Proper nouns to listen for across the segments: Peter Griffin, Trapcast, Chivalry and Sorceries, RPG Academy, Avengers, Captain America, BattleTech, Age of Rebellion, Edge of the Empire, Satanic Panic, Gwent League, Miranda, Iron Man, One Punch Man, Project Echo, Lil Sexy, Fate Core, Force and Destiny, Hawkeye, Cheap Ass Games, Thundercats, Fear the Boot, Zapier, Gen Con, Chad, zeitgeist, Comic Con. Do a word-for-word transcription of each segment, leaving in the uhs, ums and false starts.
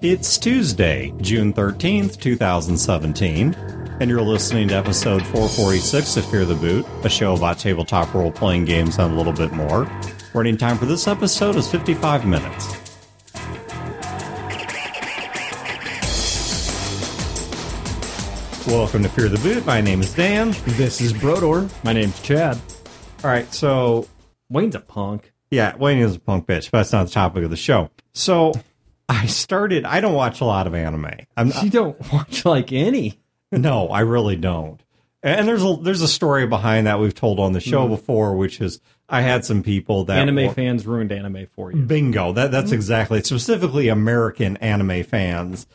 It's Tuesday, June thirteenth, twenty seventeen, and you're listening to episode four forty-six of Fear the Boot, a show about tabletop role-playing games and a little bit more. Running time for this episode is fifty-five minutes. Welcome to Fear the Boot. My name is Dan. This is Brodeur. My name's Chad. All right, so... Wayne's a punk. Yeah, Wayne is a punk bitch, but that's not the topic of the show. So... I started, I don't watch a lot of anime. I'm not, you don't watch like any. No, I really don't. And there's a there's a story behind that we've told on the show mm-hmm. before, which is I had some people that... Anime were, fans ruined anime for you. Bingo. That That's mm-hmm. exactly, specifically American anime fans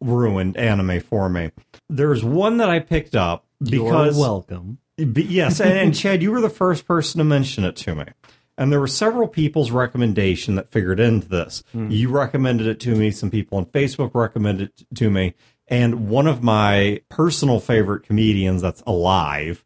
ruined anime for me. There's one that I picked up because... You're welcome. Be, yes, and, and Chad, you were the first person to mention it to me. And there were several people's recommendation that figured into this. Mm. You recommended it to me. Some people on Facebook recommended it to me. And one of my personal favorite comedians that's alive.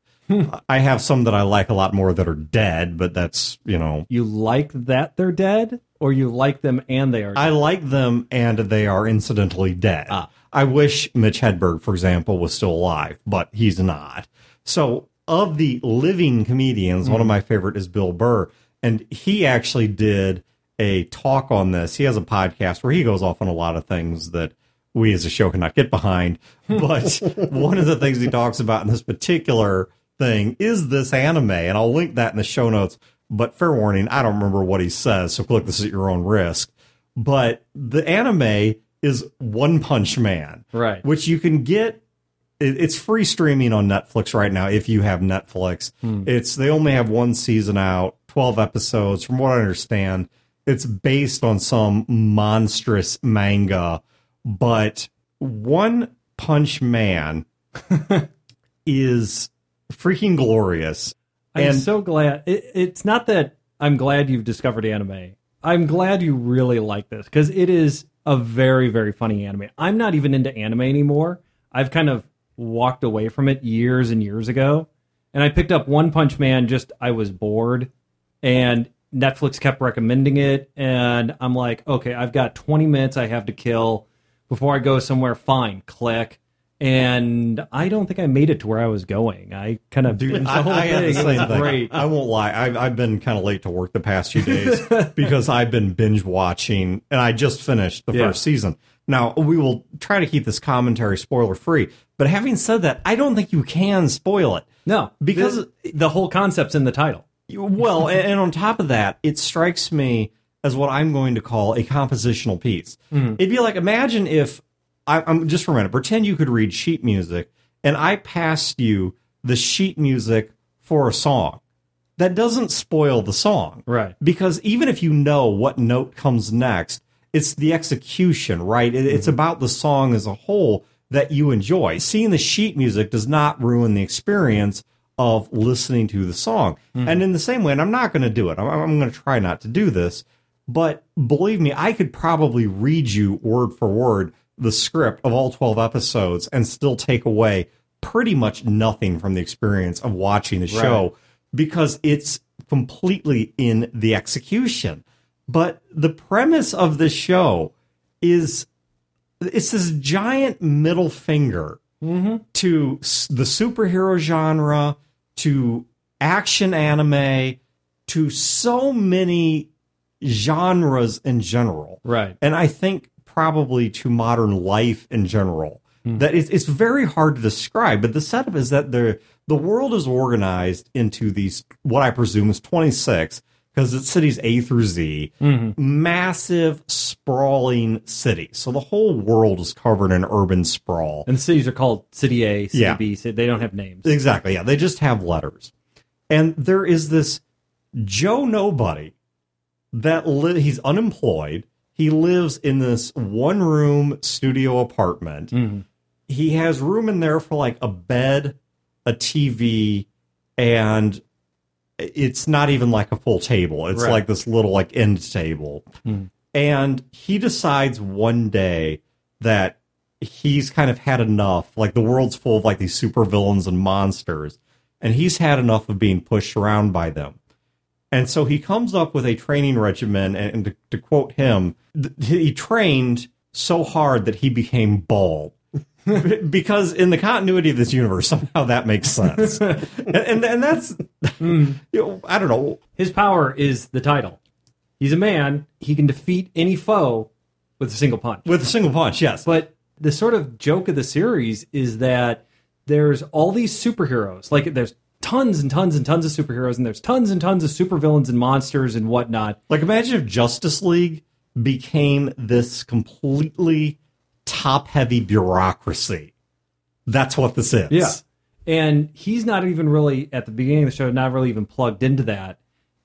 I have some that I like a lot more that are dead, but that's, you know. You like that they're dead? Or you like them and they are dead? I like them and they are incidentally dead. Ah. I wish Mitch Hedberg, for example, was still alive, but he's not. So of the living comedians, mm. one of my favorite is Bill Burr. And he actually did a talk on this. He has a podcast where he goes off on a lot of things that we as a show cannot get behind. But one of the things he talks about in this particular thing is this anime. And I'll link that in the show notes. But fair warning, I don't remember what he says. So click this at your own risk. But the anime is One Punch Man. Right. Which you can get. It's free streaming on Netflix right now if you have Netflix. Hmm. It's they only have one season out. twelve episodes. From what I understand, it's based on some monstrous manga, but One Punch Man is freaking glorious. I'm and so glad. It, it's not that I'm glad you've discovered anime. I'm glad you really like this because it is a very, very funny anime. I'm not even into anime anymore. I've kind of walked away from it years and years ago. And I picked up One Punch Man just, I was bored. And Netflix kept recommending it, and I'm like, okay, I've got twenty minutes I have to kill before I go somewhere. Fine, click. And I don't think I made it to where I was going. I kind of dude, I, I had the same thing. Great. I won't lie. I've, I've been kind of late to work the past few days because I've been binge watching, and I just finished the yeah. first season. Now, we will try to keep this commentary spoiler-free, but having said that, I don't think you can spoil it. No, because the, the whole concept's in the title. Well, and on top of that, it strikes me as what I'm going to call a compositional piece. Mm. It'd be like, imagine if, I, I'm just for a minute, pretend you could read sheet music, and I passed you the sheet music for a song. That doesn't spoil the song. Right. Because even if you know what note comes next, it's the execution, right? It, mm-hmm. It's about the song as a whole that you enjoy. Seeing the sheet music does not ruin the experience of listening to the song. Mm-hmm. And in the same way, and I'm not going to do it. I'm, I'm going to try not to do this. But believe me, I could probably read you word for word the script of all twelve episodes and still take away pretty much nothing from the experience of watching the show right. because it's completely in the execution. But the premise of this show is it's this giant middle finger mm-hmm. to the superhero genre, to action anime, to so many genres in general. Right. And I think probably to modern life in general. Mm-hmm. That it's, it's very hard to describe, but the setup is that the the world is organized into these, what I presume is twenty-six, because it's cities A through Z, mm-hmm. massive, sprawling cities. So the whole world is covered in urban sprawl. And the cities are called City A, City yeah. B. They don't have names. Exactly, yeah. They just have letters. And there is this Joe Nobody that li- he's unemployed. He lives in this one-room studio apartment. Mm-hmm. He has room in there for, like, a bed, a T V, and... It's not even like a full table. It's right. like this little like end table. Mm. And he decides one day that he's kind of had enough. Like the world's full of like these supervillains and monsters. And he's had enough of being pushed around by them. And so he comes up with a training regimen. And, and to, to quote him, th- he trained so hard that he became bald. Because in the continuity of this universe, somehow that makes sense. and, and and that's, mm. you know, I don't know. His power is the title. He's a man. He can defeat any foe with a single punch. With a single punch, yes. But the sort of joke of the series is that there's all these superheroes. Like, there's tons and tons and tons of superheroes, and there's tons and tons of supervillains and monsters and whatnot. Like, imagine if Justice League became this completely top-heavy bureaucracy. That's what this is. Yeah. And he's not even really, at the beginning of the show, not really even plugged into that.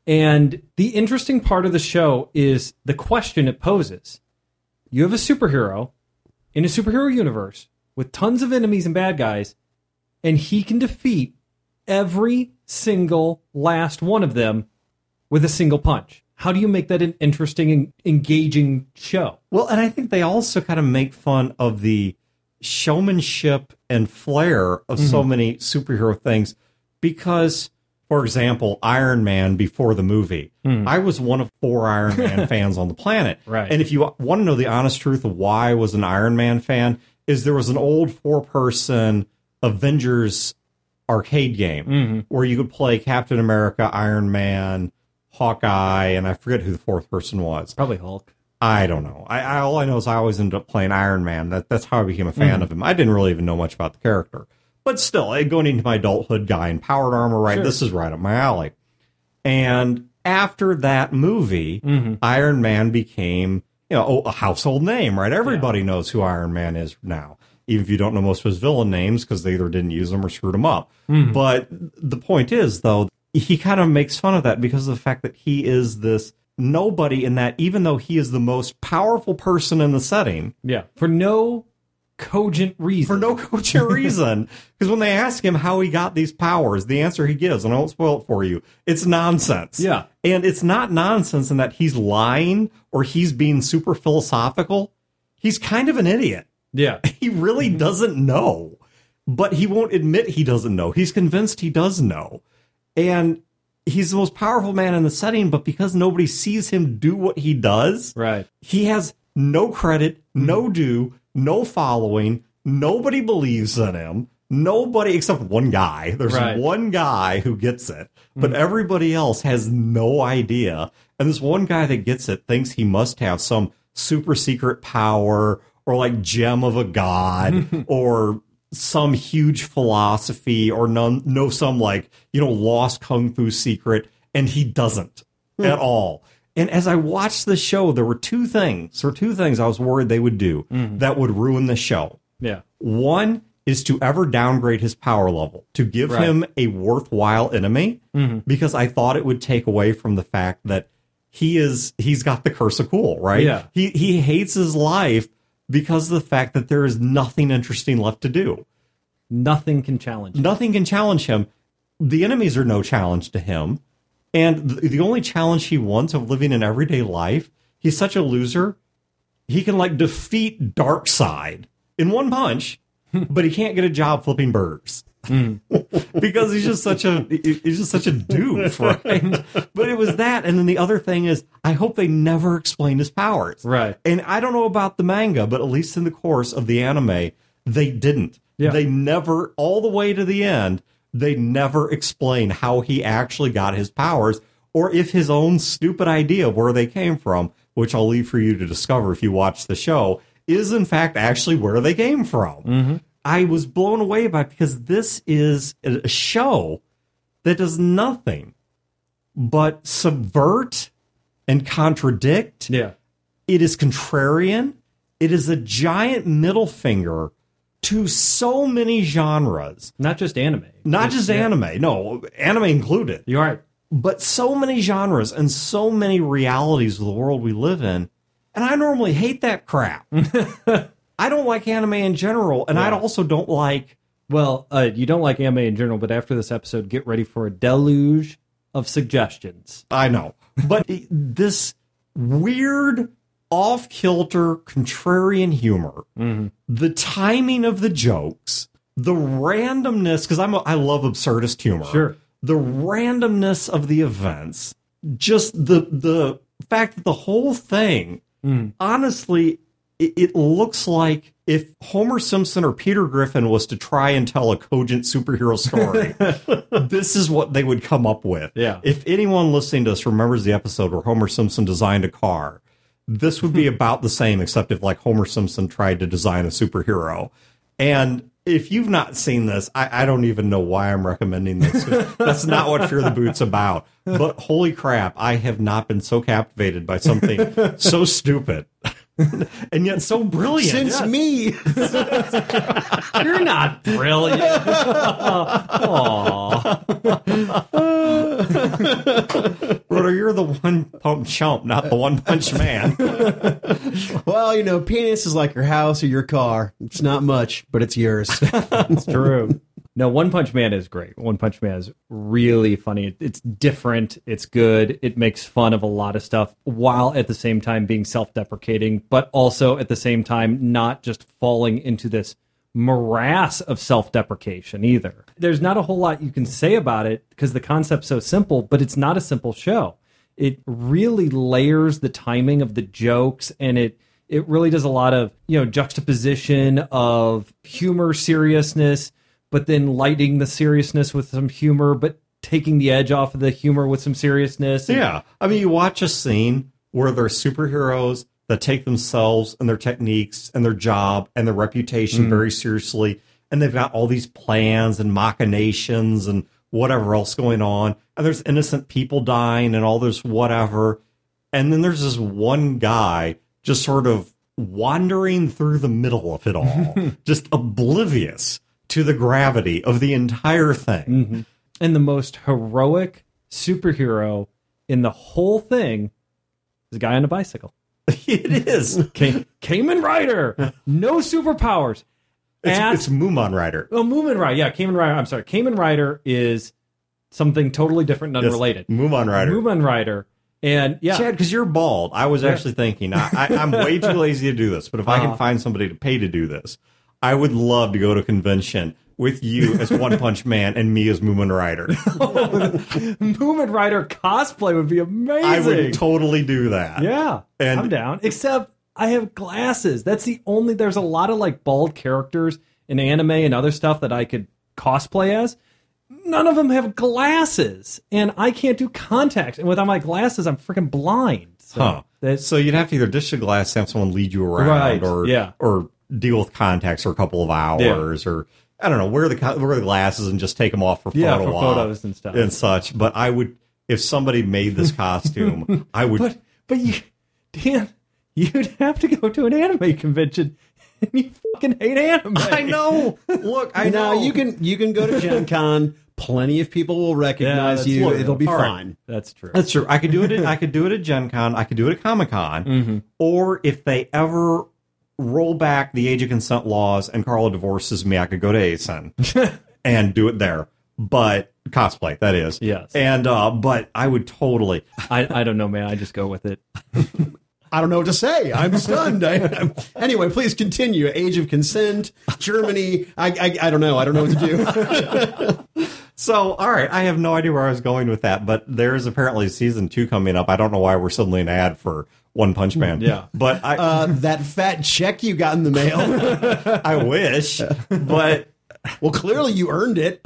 And the interesting part of the show is the question it poses. You have a superhero in a superhero universe with tons of enemies and bad guys, and he can defeat every single last one of them with a single punch. How do you make that an interesting and engaging show? Well, and I think they also kind of make fun of the showmanship and flair of mm-hmm. so many superhero things because, for example, Iron Man before the movie. Mm. I was one of four Iron Man fans on the planet. Right. And if you want to know the honest truth of why I was an Iron Man fan, is there was an old four-person Avengers arcade game mm-hmm. where you could play Captain America, Iron Man, Hawkeye, and I forget who the fourth person was. Probably Hulk. I don't know. I, I all I know is I always ended up playing Iron Man. That that's how I became a fan mm-hmm. of him. I didn't really even know much about the character, but still, going into my adulthood, guy in powered armor, right? Sure. This is right up my alley. And after that movie, mm-hmm. Iron Man became you know a household name, right? Everybody yeah. knows who Iron Man is now, even if you don't know most of his villain names because they either didn't use them or screwed them up. Mm-hmm. But the point is, though, he kind of makes fun of that because of the fact that he is this nobody in that, even though he is the most powerful person in the setting. Yeah. For no cogent reason. For no cogent reason. Because when they ask him how he got these powers, the answer he gives, and I won't spoil it for you, it's nonsense. Yeah. And it's not nonsense in that he's lying or he's being super philosophical. He's kind of an idiot. Yeah. He really doesn't know. But he won't admit he doesn't know. He's convinced he does know. And he's the most powerful man in the setting, but because nobody sees him do what he does, right. he has no credit, no due, no following. Nobody believes in him. Nobody, except one guy. There's right. one guy who gets it, but mm. everybody else has no idea. And this one guy that gets it thinks he must have some super secret power or like gem of a god or some huge philosophy or none, no, some like, you know, lost kung fu secret, and he doesn't mm. at all. And as I watched the show, there were two things, or two things I was worried they would do mm. that would ruin the show. Yeah. One is to ever downgrade his power level, to give right. him a worthwhile enemy, mm-hmm. because I thought it would take away from the fact that he is, he's got the curse of cool, right? Yeah. He, he hates his life, because of the fact that there is nothing interesting left to do. Nothing can challenge him. Nothing can challenge him. The enemies are no challenge to him. And the only challenge he wants of living an everyday life, he's such a loser, he can, like, defeat Darkseid in one punch, but he can't get a job flipping burgers. Mm. Because he's just such a he's just such a doof, right? But it was that, and then the other thing is, I hope they never explain his powers, right? And I don't know about the manga, but at least in the course of the anime, they didn't. Yeah. They never, all the way to the end, they never explain how he actually got his powers, or if his own stupid idea of where they came from, which I'll leave for you to discover if you watch the show, is in fact actually where they came from. Mm-hmm. I was blown away by it because this is a show that does nothing but subvert and contradict. Yeah. It is contrarian. It is a giant middle finger to so many genres. Not just anime. Not it's, just yeah. anime. No, anime included. You're right. But so many genres and so many realities of the world we live in. And I normally hate that crap. I don't like anime in general, and yeah. I also don't like... Well, uh, you don't like anime in general, but after this episode, get ready for a deluge of suggestions. I know. But this weird, off-kilter, contrarian humor, mm-hmm. the timing of the jokes, the randomness, because I'm a, I love absurdist humor. Sure. The randomness of the events, just the, the fact that the whole thing, mm. honestly... it, it looks like if Homer Simpson or Peter Griffin was to try and tell a cogent superhero story, this is what they would come up with. Yeah. If anyone listening to us remembers the episode where Homer Simpson designed a car, this would be about the same, except if like Homer Simpson tried to design a superhero. And if you've not seen this, I, I don't even know why I'm recommending this. That's not what Fear the Boot's about. But holy crap, I have not been so captivated by something so stupid and yet so brilliant. Since yes. me. You're not brilliant. Aww. Brodeur, you're the one-pump chump, not the one-punch man. Well, you know, penis is like your house or your car. It's not much, but it's yours. It's true. No, One Punch Man is great. One Punch Man is really funny. It's different. It's good. It makes fun of a lot of stuff while at the same time being self-deprecating, but also at the same time not just falling into this morass of self-deprecation either. There's not a whole lot you can say about it because the concept's so simple, but it's not a simple show. It really layers the timing of the jokes, and it it really does a lot of, you know, juxtaposition of humor, seriousness, but then lighting the seriousness with some humor, but taking the edge off of the humor with some seriousness. And yeah. I mean, you watch a scene where there are superheroes that take themselves and their techniques and their job and their reputation mm. very seriously, and they've got all these plans and machinations and whatever else going on, and there's innocent people dying and all this whatever, and then there's this one guy just sort of wandering through the middle of it all, just oblivious to the gravity of the entire thing. Mm-hmm. And the most heroic superhero in the whole thing is a guy on a bicycle. It is. K- Kamen Rider. No superpowers. It's, At, it's Mumen Rider. Oh, Mumen Rider. Yeah, Kamen Rider. I'm sorry. Kamen Rider is something totally different and unrelated. Yes, Mumen Rider. Mumen Rider. And yeah, Chad, because you're bald. I was yeah. actually thinking, I, I, I'm way too lazy to do this, but if uh-huh. I can find somebody to pay to do this, I would love to go to a convention with you as One Punch Man and me as Mumen Rider. Mumen Rider cosplay would be amazing. I would totally do that. Yeah, and I'm down. Except I have glasses. That's the only... There's a lot of like bald characters in anime and other stuff that I could cosplay as. None of them have glasses, and I can't do contacts. And without my glasses, I'm freaking blind. So, huh. that, so you'd have to either dish a glass and have someone lead you around, right. or yeah. or... deal with contacts for a couple of hours, yeah. or I don't know, wear the wear the glasses and just take them off for photo yeah, for photos and stuff and such. But I would, if somebody made this costume, I would. But but you, Dan, you'd have to go to an anime convention. And you fucking hate anime. I know. Look, I know no, you can you can go to Gen Con. Plenty of people will recognize yeah, you. True. It'll be All fine. Right. That's true. That's true. I could do it. At, I could do it at Gen Con. I could do it at Comic Con. Mm-hmm. Or if they ever roll back the age of consent laws and Carla divorces me, I could go to A S I N and do it there. But cosplay, that is. Yes. And, uh, but I would totally. I, I don't know, man. I just go with it. I don't know what to say. I'm stunned. I, I'm, anyway, please continue. Age of consent, Germany. I, I, I don't know. I don't know what to do. So, all right. I have no idea where I was going with that, but there is apparently season two coming up. I don't know why we're suddenly an ad for One Punch Man. Yeah. But I, uh, that fat check you got in the mail. I wish. But well, clearly you earned it.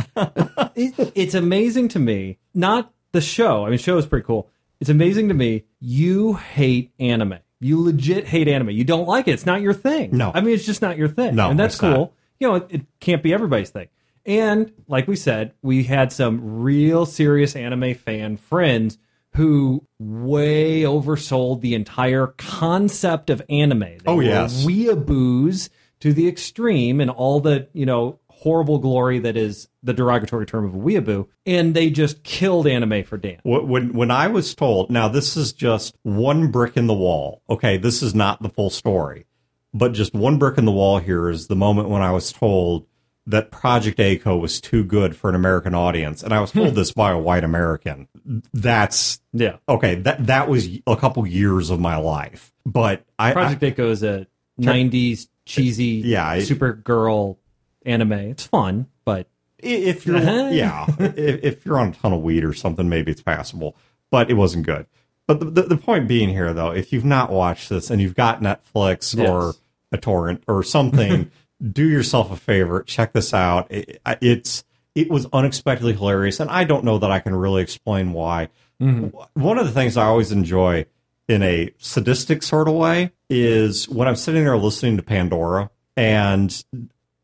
it. It's amazing to me. Not the show. I mean, show is pretty cool. It's amazing to me. You hate anime. You legit hate anime. You don't like it. It's not your thing. No. I mean, it's just not your thing. No. And that's cool. Not. You know, it, it can't be everybody's thing. And like we said, we had some real serious anime fan friends who way oversold the entire concept of anime. They oh, yes. weeaboos to the extreme and all the, you know, horrible glory that is the derogatory term of a weeaboo. And they just killed anime for Dan. When, when I was told, now this is just one brick in the wall. Okay, this is not the full story. But just one brick in the wall here is the moment when I was told that Project Echo was too good for an American audience. And I was told this by a white American. That's... Yeah. Okay, that that was a couple years of my life. But I... Project I, Echo is a nineties cheesy yeah, I, Supergirl anime. It's fun, but... If you're... yeah. If, if you're on a ton of weed or something, maybe it's passable. But it wasn't good. But the, the, the point being here, though, if you've not watched this and you've got Netflix yes. or a torrent or something, do yourself a favor. Check this out. It, it's it was unexpectedly hilarious, and I don't know that I can really explain why. Mm-hmm. One of the things I always enjoy in a sadistic sort of way is when I'm sitting there listening to Pandora, and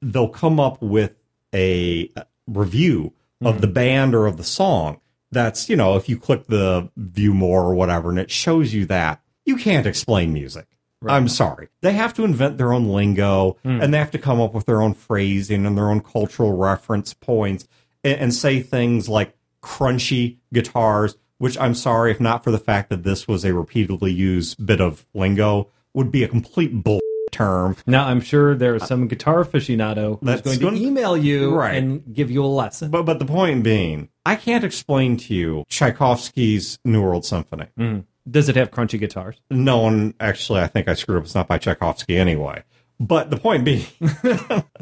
they'll come up with a review of mm-hmm. the band or of the song. That's, you know, if you click the view more or whatever, and it shows you that. You can't explain music. Right. I'm sorry. They have to invent their own lingo, mm. and they have to come up with their own phrasing and their own cultural reference points, and, and say things like crunchy guitars, which I'm sorry, if not for the fact that this was a repeatedly used bit of lingo, would be a complete bull term. Now, I'm sure there is some guitar aficionado that's going to gonna, email you right. and give you a lesson. But but the point being, I can't explain to you Tchaikovsky's New World Symphony. Mm. Does it have crunchy guitars? No, and actually, I think I screwed up. It's not by Tchaikovsky anyway. But the point being...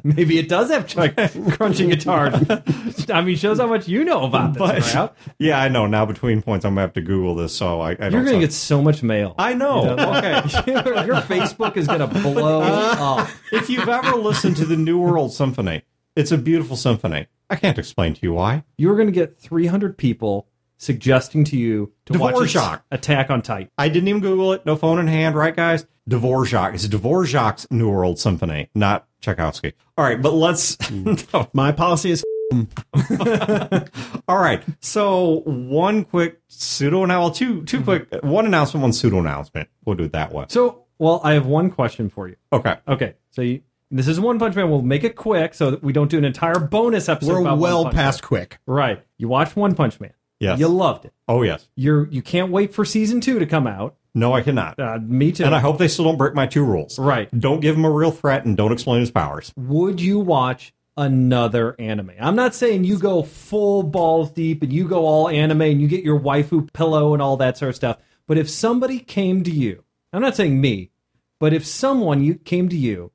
Maybe it does have ch- crunchy guitars. I mean, shows how much you know about this, but, right? Yeah, I know. Now between points, I'm going to have to Google this, so I, I don't... You're going to get so much mail. I know. You know? Okay. your, your Facebook is going to blow up. If you've ever listened to the New World Symphony, it's a beautiful symphony. I can't explain to you why. You're going to get three hundred people suggesting to you to Dvorak. watch Attack on Titan. I didn't even Google it. No phone in hand, right, guys? Dvorak. It's Dvorak's New World Symphony, not Tchaikovsky. All right, but let's... no. My policy is... All right, so one quick pseudo-announcement, two, two mm-hmm. quick, one announcement, one pseudo-announcement. We'll do it that way. So, well, I have one question for you. Okay. Okay, so you, this is One Punch Man. We'll make it quick so that we don't do an entire bonus episode We're about well One Punch past Man. Quick. Right. You watch One Punch Man. Yes. You loved it. Oh, yes. You're, you can't wait for season two to come out. No, I cannot. Uh, me too. And I hope they still don't break my two rules. Right. Don't give him a real threat and don't explain his powers. Would you watch another anime? I'm not saying you go full balls deep and you go all anime and you get your waifu pillow and all that sort of stuff. But if somebody came to you, I'm not saying me, but if someone you came to you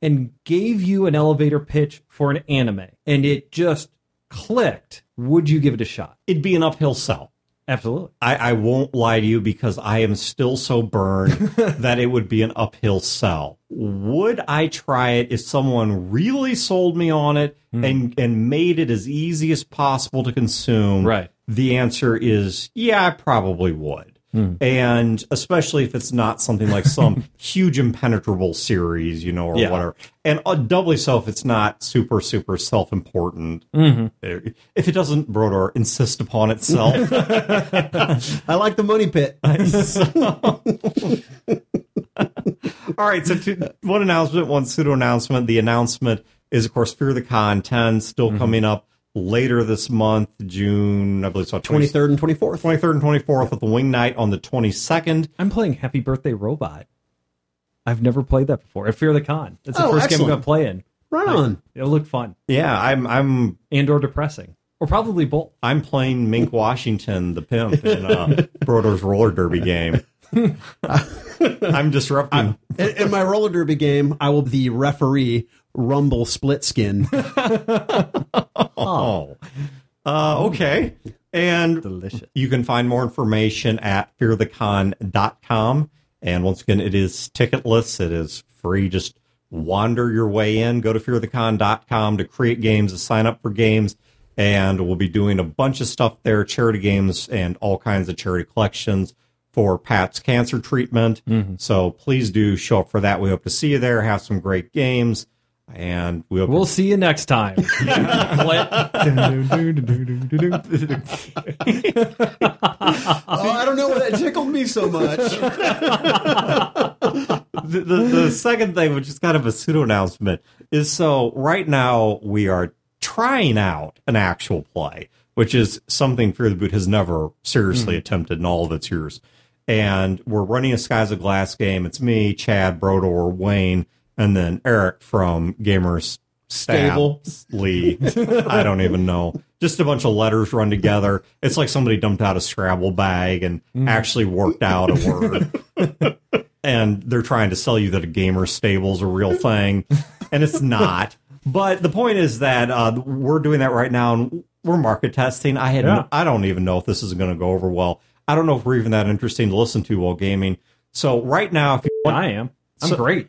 and gave you an elevator pitch for an anime and it just clicked, would you give it a shot? It'd be an uphill sell. Absolutely. I, I won't lie to you because I am still so burned that it would be an uphill sell. Would I try it if someone really sold me on it mm. and, and made it as easy as possible to consume? Right. The answer is, yeah, I probably would. Mm. And especially if it's not something like some huge impenetrable series, you know, or yeah. whatever. And uh, doubly so if it's not super, super self-important. Mm-hmm. If it doesn't, Brodeur, insist upon itself. I like the money pit. All right, so two, one announcement, one pseudo-announcement. The announcement is, of course, Fear the Con ten, still mm-hmm. coming up. Later this month, June, I believe it's twenty-third and twenty-fourth. twenty-third and twenty-fourth with the Wing Night on the twenty-second. I'm playing Happy Birthday Robot. I've never played that before. I Fear the Con. That's the oh, first excellent. game I'm going to play in. Right like, on. It'll look fun. Yeah, I'm... I'm and or depressing. Or probably both. I'm playing Mink Washington, the pimp, in uh, Broder's roller derby game. I'm disrupting. I'm, in, in my roller derby game, I will be the referee, Rumble Splitskin. Oh, uh, okay. And delicious. You can find more information at fear the con dot com. And once again, it is ticketless. It is free. Just wander your way in. Go to fear the con dot com to create games, to sign up for games. And we'll be doing a bunch of stuff there, charity games and all kinds of charity collections for Pat's cancer treatment. Mm-hmm. So please do show up for that. We hope to see you there. Have some great games. And we'll, we'll see you next time. Oh, I don't know why that tickled me so much. the, the, the second thing, which is kind of a pseudo announcement, is so right now we are trying out an actual play, which is something Fear the Boot has never seriously mm. attempted in all of its years. And we're running a Skies of Glass game. It's me, Chad, Brodeur, Wayne, and then Eric from Gamers Stable. Lee. I don't even know. Just a bunch of letters run together. It's like somebody dumped out a Scrabble bag and mm. actually worked out a word. And they're trying to sell you that a Gamers Stable is a real thing, and it's not. But the point is that uh, we're doing that right now, and we're market testing. I had yeah. I don't even know if this is going to go over well. I don't know if we're even that interesting to listen to while gaming. So right now, if you want, I am. I'm so, great.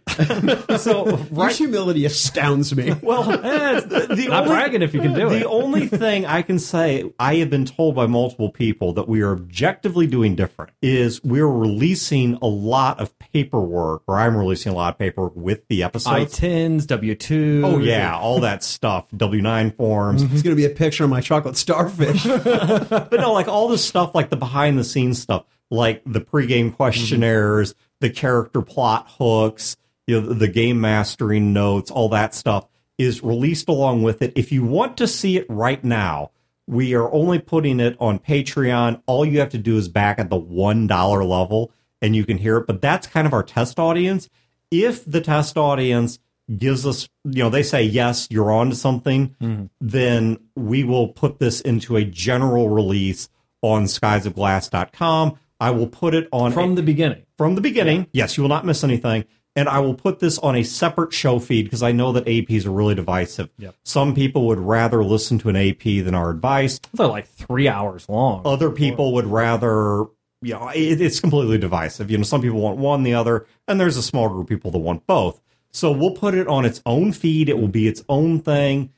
So right, your humility astounds me. Well, eh, the, the not only, bragging if you can do the it. The only thing I can say, I have been told by multiple people that we are objectively doing different, is we're releasing a lot of paperwork, or I'm releasing a lot of paperwork with the episodes. I tens, W twos. Oh, yeah, all that stuff. W nine forms. It's going to be a picture of my chocolate starfish. But no, like all this stuff, like the behind-the-scenes stuff, like the pregame questionnaires, mm-hmm. the character plot hooks, you know, the game mastering notes, all that stuff is released along with it. If you want to see it right now, we are only putting it on Patreon. All you have to do is back at the one dollar level, and you can hear it. But that's kind of our test audience. If the test audience gives us, you know, they say, yes, you're on to something, mm-hmm. then we will put this into a general release on skies of glass dot com. I will put it on... From a, the beginning. From the beginning. Yeah. Yes, you will not miss anything. And I will put this on a separate show feed because I know that A Ps are really divisive. Yep. Some people would rather listen to an A P than our advice. They're like three hours long. Other people would rather... You know, it, it's completely divisive. You know, some people want one, the other, and there's a small group of people that want both. So we'll put it on its own feed. It will be its own thing.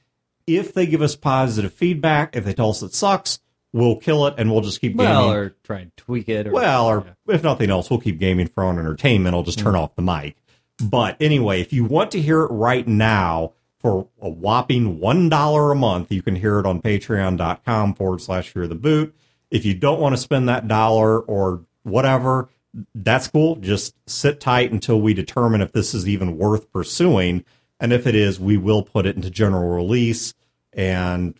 If they give us positive feedback, if they tell us it sucks, we'll kill it, and we'll just keep gaming. Well, or try and tweak it. Or, well, or yeah. if nothing else, we'll keep gaming for our own entertainment. I'll just turn mm. off the mic. But anyway, if you want to hear it right now for a whopping one dollar a month, you can hear it on patreon.com forward slash fear the boot. If you don't want to spend that dollar or whatever, that's cool. Just sit tight until we determine if this is even worth pursuing. And if it is, we will put it into general release, and...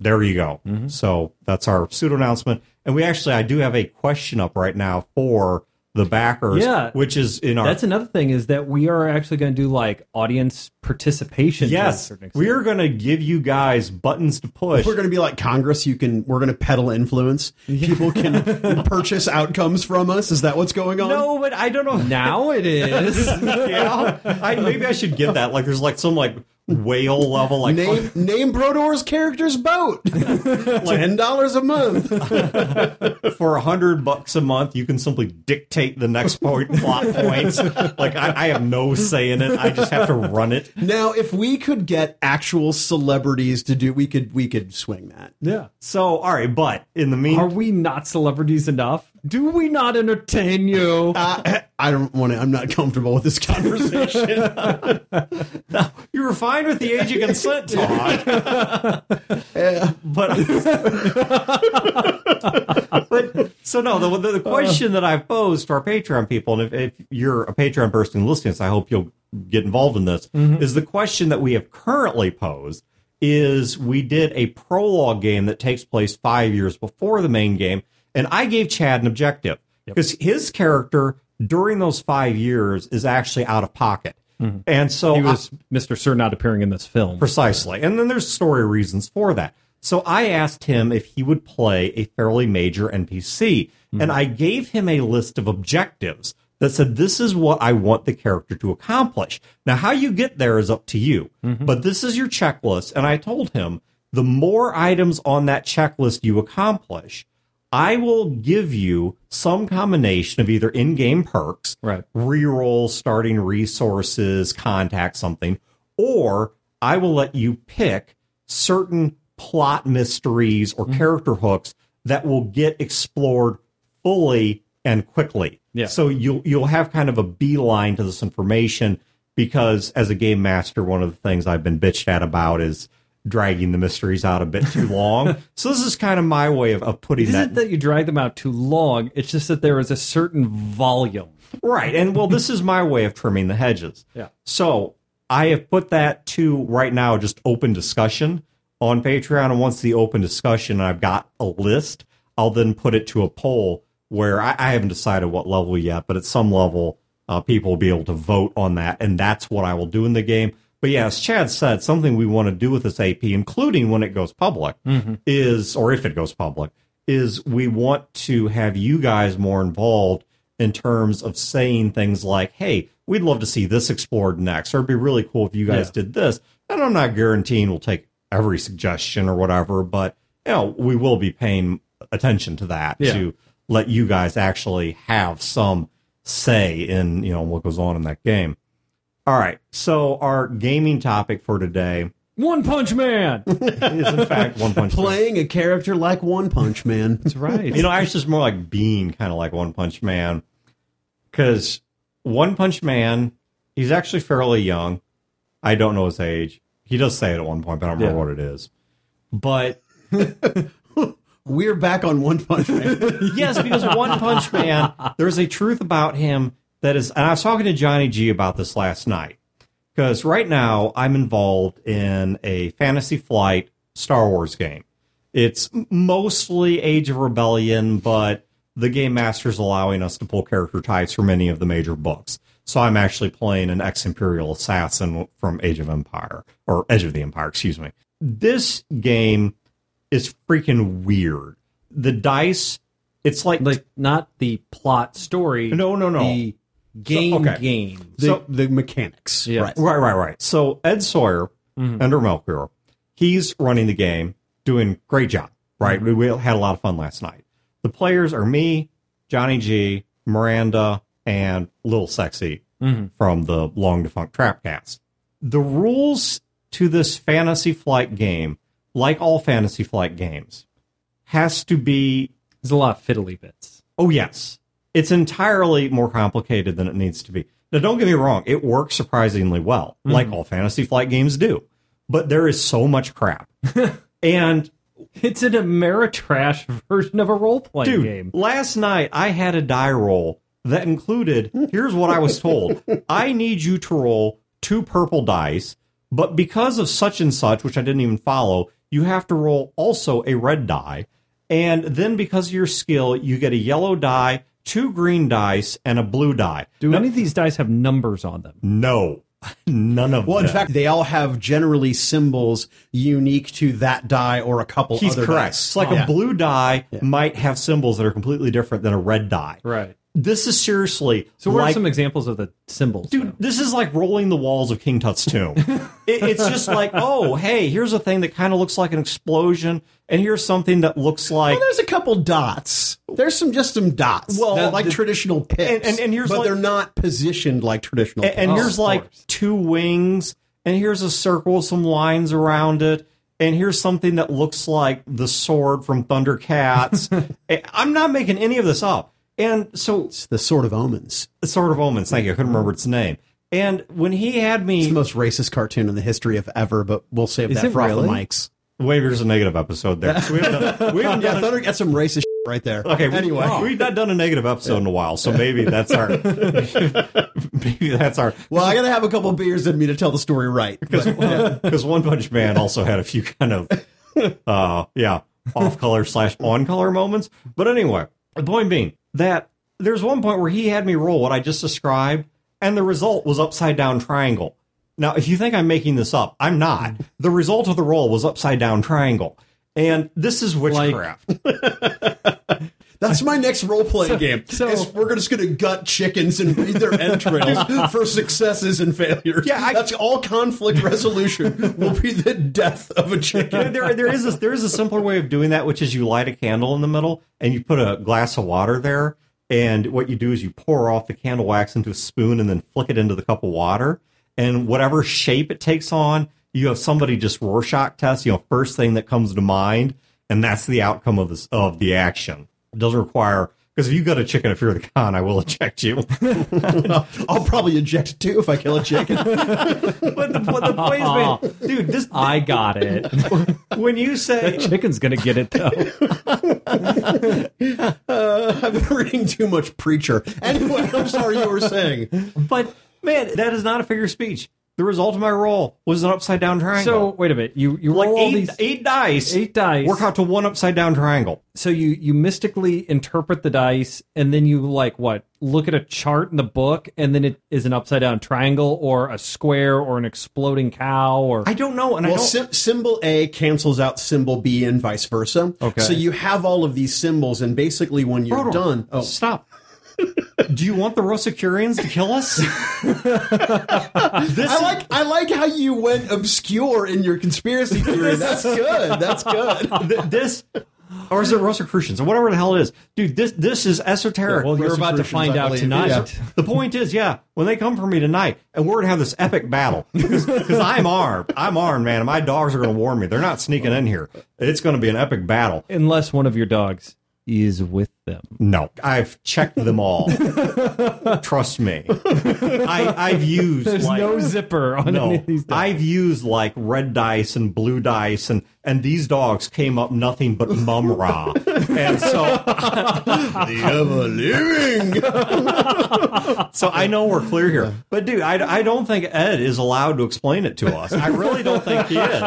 there you go. Mm-hmm. So that's our pseudo announcement. And we actually, I do have a question up right now for the backers, yeah, which is in our... That's another thing, is that we are actually going to do like audience participation. Yes, we are going to give you guys buttons to push. We're going to be like Congress. You can, we're going to peddle influence. Yeah. People can purchase outcomes from us. Is that what's going on? No, but I don't know. Now it is. Yeah, I, maybe I should get that. Like there's like some like... whale level, like name oh. name Brodeur's character's boat. Like, ten dollars a month for a hundred bucks a month. You can simply dictate the next point, plot points. Like I, I have no say in it. I just have to run it. Now, if we could get actual celebrities to do, we could we could swing that. Yeah. So all right, but in the meantime, are we not celebrities enough? Do we not entertain you? Uh, I don't want to. I'm not comfortable with this conversation. No, you were fine with the age of consent, Todd. Yeah. But, but so no. The, the question that I've posed to our Patreon people, and if, if you're a Patreon person listening, so I hope you'll get involved in this. Mm-hmm. Is the question that we have currently posed is we did a prologue game that takes place five years before the main game. And I gave Chad an objective, because yep. his character during those five years is actually out of pocket. Mm-hmm. And so he was I, Mister Sir not appearing in this film. Precisely. And then there's story reasons for that. So I asked him if he would play a fairly major N P C. Mm-hmm. And I gave him a list of objectives that said, this is what I want the character to accomplish. Now, how you get there is up to you. Mm-hmm. But this is your checklist. And I told him, the more items on that checklist you accomplish, I will give you some combination of either in-game perks, right. reroll, starting resources, contact something, or I will let you pick certain plot mysteries or mm-hmm. character hooks that will get explored fully and quickly. Yeah. So you'll you'll have kind of a beeline to this information, because as a game master, one of the things I've been bitched at about is dragging the mysteries out a bit too long. So this is kind of my way of, of putting that. It isn't that you drag them out too long. It's just that there is a certain volume. Right. And, well, this is my way of trimming the hedges. Yeah. So I have put that to, right now, just open discussion on Patreon. And once the open discussion, I've got a list, I'll then put it to a poll where I, I haven't decided what level yet, but at some level, uh, people will be able to vote on that. And that's what I will do in the game. But yeah, as Chad said, something we want to do with this A P, including when it goes public, mm-hmm. is, or if it goes public, is we want to have you guys more involved in terms of saying things like, hey, we'd love to see this explored next, or it'd be really cool if you guys yeah. did this. And I'm not guaranteeing we'll take every suggestion or whatever, but you know, we will be paying attention to that yeah. to let you guys actually have some say in, you know, what goes on in that game. All right, so our gaming topic for today, One Punch Man, is in fact One Punch Man. Playing a character like One Punch Man. That's right. You know, actually, it's more like being kind of like One Punch Man, because One Punch Man, he's actually fairly young. I don't know his age. He does say it at one point, but I don't yeah. remember what it is. But we're back on One Punch Man. Yes, because One Punch Man, there's a truth about him that is, and I was talking to Johnny G about this last night, because right now I'm involved in a Fantasy Flight Star Wars game. It's mostly Age of Rebellion, but the Game Master's allowing us to pull character types from any of the major books. So I'm actually playing an ex-Imperial assassin from Age of Empire, or Edge of the Empire, excuse me. This game is freaking weird. The dice, it's like... like not the plot story. No, no, no. The game so, okay. game. The, so, the mechanics. Yeah. Right. right, right, right. So Ed Sawyer, mm-hmm. under Melchior, he's running the game, doing a great job, right? Mm-hmm. We had a lot of fun last night. The players are me, Johnny G, Miranda, and Lil Sexy mm-hmm. from the long-defunct Trapcast. The rules to this Fantasy Flight game, like all Fantasy Flight games, has to be... There's a lot of fiddly bits. Oh, yes. It's entirely more complicated than it needs to be. Now, don't get me wrong. It works surprisingly well, mm-hmm. like all Fantasy Flight games do. But there is so much crap. And... it's an Ameritrash version of a role-playing game. Dude, last night I had a die roll that included, here's what I was told. I need you to roll two purple dice, but because of such and such, which I didn't even follow, you have to roll also a red die. And then because of your skill, you get a yellow die, two green dice, and a blue die. Do now, any of these dice have numbers on them? No. None of them. Well, in fact, they all have generally symbols unique to that die or a couple He's other correct. dice. It's like oh, a yeah. blue die yeah. might have symbols that are completely different than a red die. Right. This is seriously... So what like, are some examples of the symbols? Dude, though? This is like rolling the walls of King Tut's tomb. it, it's just like, oh, hey, here's a thing that kind of looks like an explosion, and here's something that looks like... Well, there's a couple dots. There's some just some dots. Well, now, like the, traditional pips, and, and, and here's but like, they're not positioned like traditional pips. And, and here's oh, like course. two wings, and here's a circle with some lines around it, and here's something that looks like the sword from Thundercats. I'm not making any of this up. And so it's the Sword of Omens. The Sword of Omens. Thank you. I couldn't remember its name. And when he had me, it's the most racist cartoon in the history of ever. But we'll save that for really? the mics. Wait, there's a negative episode there. So we haven't done, we haven't yeah, done a, that's some racist shit right there. Okay. Anyway, we, we've not done a negative episode in a while, so maybe that's our. maybe that's our. Well, I gotta have a couple of beers in me to tell the story right, because well, yeah. One Punch Man also had a few kind of, uh, yeah, off color slash on color moments. But anyway, the point being. That there's one point where he had me roll what I just described, and the result was upside down triangle. Now, if you think I'm making this up, I'm not. The result of the roll was upside down triangle. And this is witchcraft. Like, that's my next role-playing so, game. So, we're just going to gut chickens and read their entrails for successes and failures. Yeah, I, that's all conflict resolution will be the death of a chicken. There, there, is a, there is a simpler way of doing that, which is you light a candle in the middle, and you put a glass of water there, and what you do is you pour off the candle wax into a spoon and then flick it into the cup of water, and whatever shape it takes on, you have somebody just Rorschach test, you know, first thing that comes to mind, and that's the outcome of this of the action. It doesn't require, because if you got a chicken at Fear the Con, I will eject you. I'll probably eject too if I kill a chicken. But the, but the point oh, is, man, dude, this I got it. When you say the chicken's gonna get it though. uh, I've been reading too much Preacher. Anyway, I'm sorry you were saying, but man, that is not a figure of speech. The result of my roll was an upside-down triangle. So, wait a minute. You, you like roll eight, all these... Eight dice. Eight dice. Work out to one upside-down triangle. So you, you mystically interpret the dice, and then you, like, what? Look at a chart in the book, and then it is an upside-down triangle, or a square, or an exploding cow, or... I don't know, and well, I don't... Sim- symbol A cancels out symbol B and vice versa. Okay. So you have all of these symbols, and basically when you're Hold done... Oh. Stop. Do you want the Rosicrucians to kill us? I like I like how you went obscure in your conspiracy theory. That's good. That's good. This Or is it Rosicrucians or whatever the hell it is? Dude, this this is esoteric. Yeah, well, you're about to find out tonight. Yeah. The point is, yeah, when they come for me tonight, and we're going to have this epic battle. Because I'm armed. I'm armed, man. And my dogs are going to warn me. They're not sneaking in here. It's going to be an epic battle. Unless one of your dogs is with them. No. I've checked them all. Trust me. I, I've used There's like, no zipper on no, any of these dogs. I've used like red dice and blue dice, and, and these dogs came up nothing but mum-ra. And so the ever living. So I know we're clear here. But dude, I, I don't think Ed is allowed to explain it to us. I really don't think he is.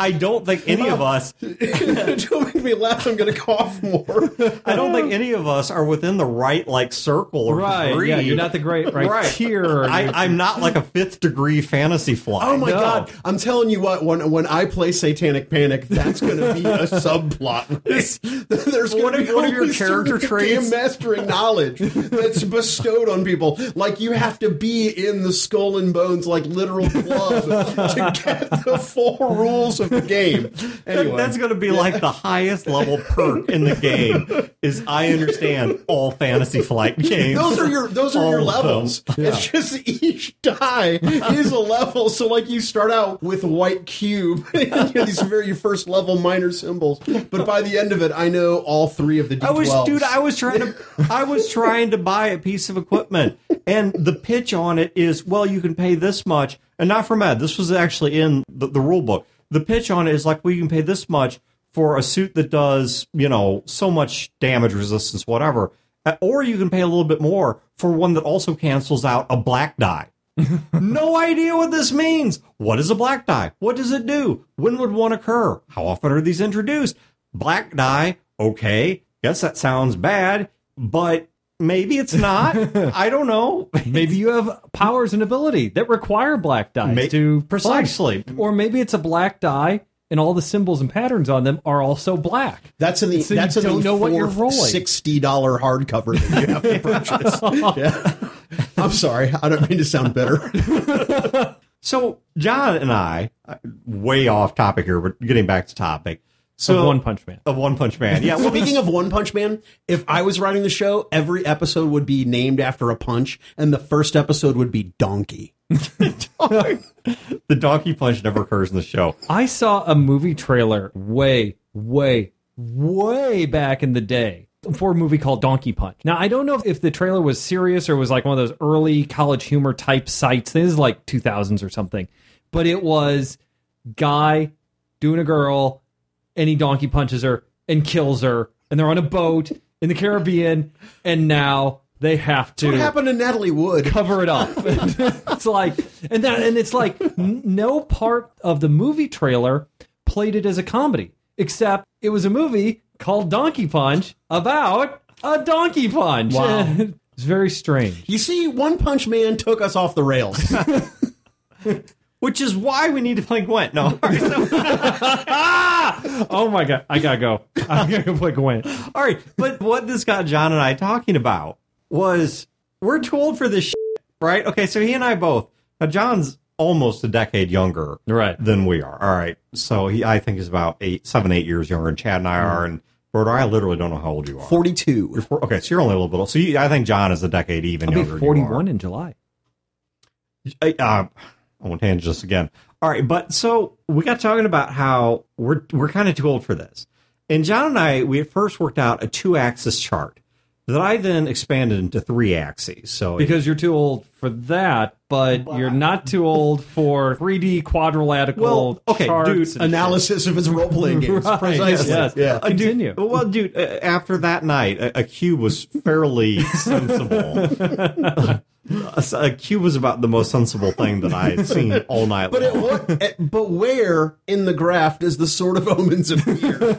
I don't think any of us don't make me laugh, I'm gonna cough more. I don't think any of us are within the right like circle or right, degree. Yeah, you're not the great right, right. tier. I, I'm not like a fifth degree fantasy fly. Oh my no. god. I'm telling you what, when when I play Satanic Panic, that's gonna be a subplot. There's one of your character traits, mastering knowledge that's bestowed on people. Like you have to be in the Skull and Bones like literal club to get the full rules of the game. Anyway, that, that's gonna be yeah. like the highest level perk in the game is I understand all Fantasy Flight games. Those are your those are all your levels. Yeah. It's just each die is a level. So like you start out with a white cube, you know, these very first level minor symbols. But by the end of it, I know all three of the D twelves. I was dude, I was trying to I was trying to buy a piece of equipment, and the pitch on it is, well, you can pay this much, and not from Ed. This was actually in the, the rule book. The pitch on it is like, well, you can pay this much for a suit that does, you know, so much damage resistance, whatever. Or you can pay a little bit more for one that also cancels out a black die. No idea what this means. What is a black die? What does it do? When would one occur? How often are these introduced? Black die, okay. Guess that sounds bad, but maybe it's not. I don't know. Maybe you have powers and ability that require black dice maybe, to precisely. Play. Or maybe it's a black die and all the symbols and patterns on them are also black. That's in the so that's you don't know what you're rolling. sixty dollars hardcover that you have to purchase. Yeah. I'm sorry. I don't mean to sound bitter. So John and I, way off topic here, but getting back to topic. So, of One Punch Man. Of One Punch Man. Yeah. Well, speaking of One Punch Man, if I was writing the show, every episode would be named after a punch, and the first episode would be Donkey. The donkey punch never occurs in the show. I saw a movie trailer way, way, way back in the day for a movie called Donkey Punch. Now, I don't know if the trailer was serious or was like one of those early college humor type sites. This is like two thousands or something. But it was guy doing a girl, and he donkey punches her and kills her, and they're on a boat in the Caribbean, and now they have to. What happened to Natalie Wood? Cover it up. It's like, and that, and it's like n- no part of the movie trailer played it as a comedy, except it was a movie called Donkey Punch about a donkey punch. Wow. It's very strange. You see, One Punch Man took us off the rails. Which is why we need to play Gwent. No. Right, so. ah! Oh, my God. I got to go. I got to go play Gwent. All right. But what this got John and I talking about was we're too old for this shit, right? Okay. So he and I both. Now, John's almost a decade younger right. than we are. All right. So he, I think, is about eight, seven, eight years younger. And Chad and I are. And Brodeur, I literally don't know how old you are. forty-two. You're four, okay. So you're only a little bit old. So you, I think John is a decade even I'll younger. I'll be forty-one in July. I, uh, I won't tangent this again. All right, but so we got talking about how we're we're kind of too old for this. And John and I, we at first worked out a two-axis chart that I then expanded into three axes. So because it, you're too old for that, but wow. you're not too old for three D quadrilateral well, okay, charts. Dude, analysis of his role-playing games. Right, precisely. Yes, yes. Yeah. Continue. Dude, well, dude, uh, after that night, a, a cube was fairly sensible. A cube was about the most sensible thing that I had seen all night but long. It, what, but where in the graph does the Sword of Omens appear?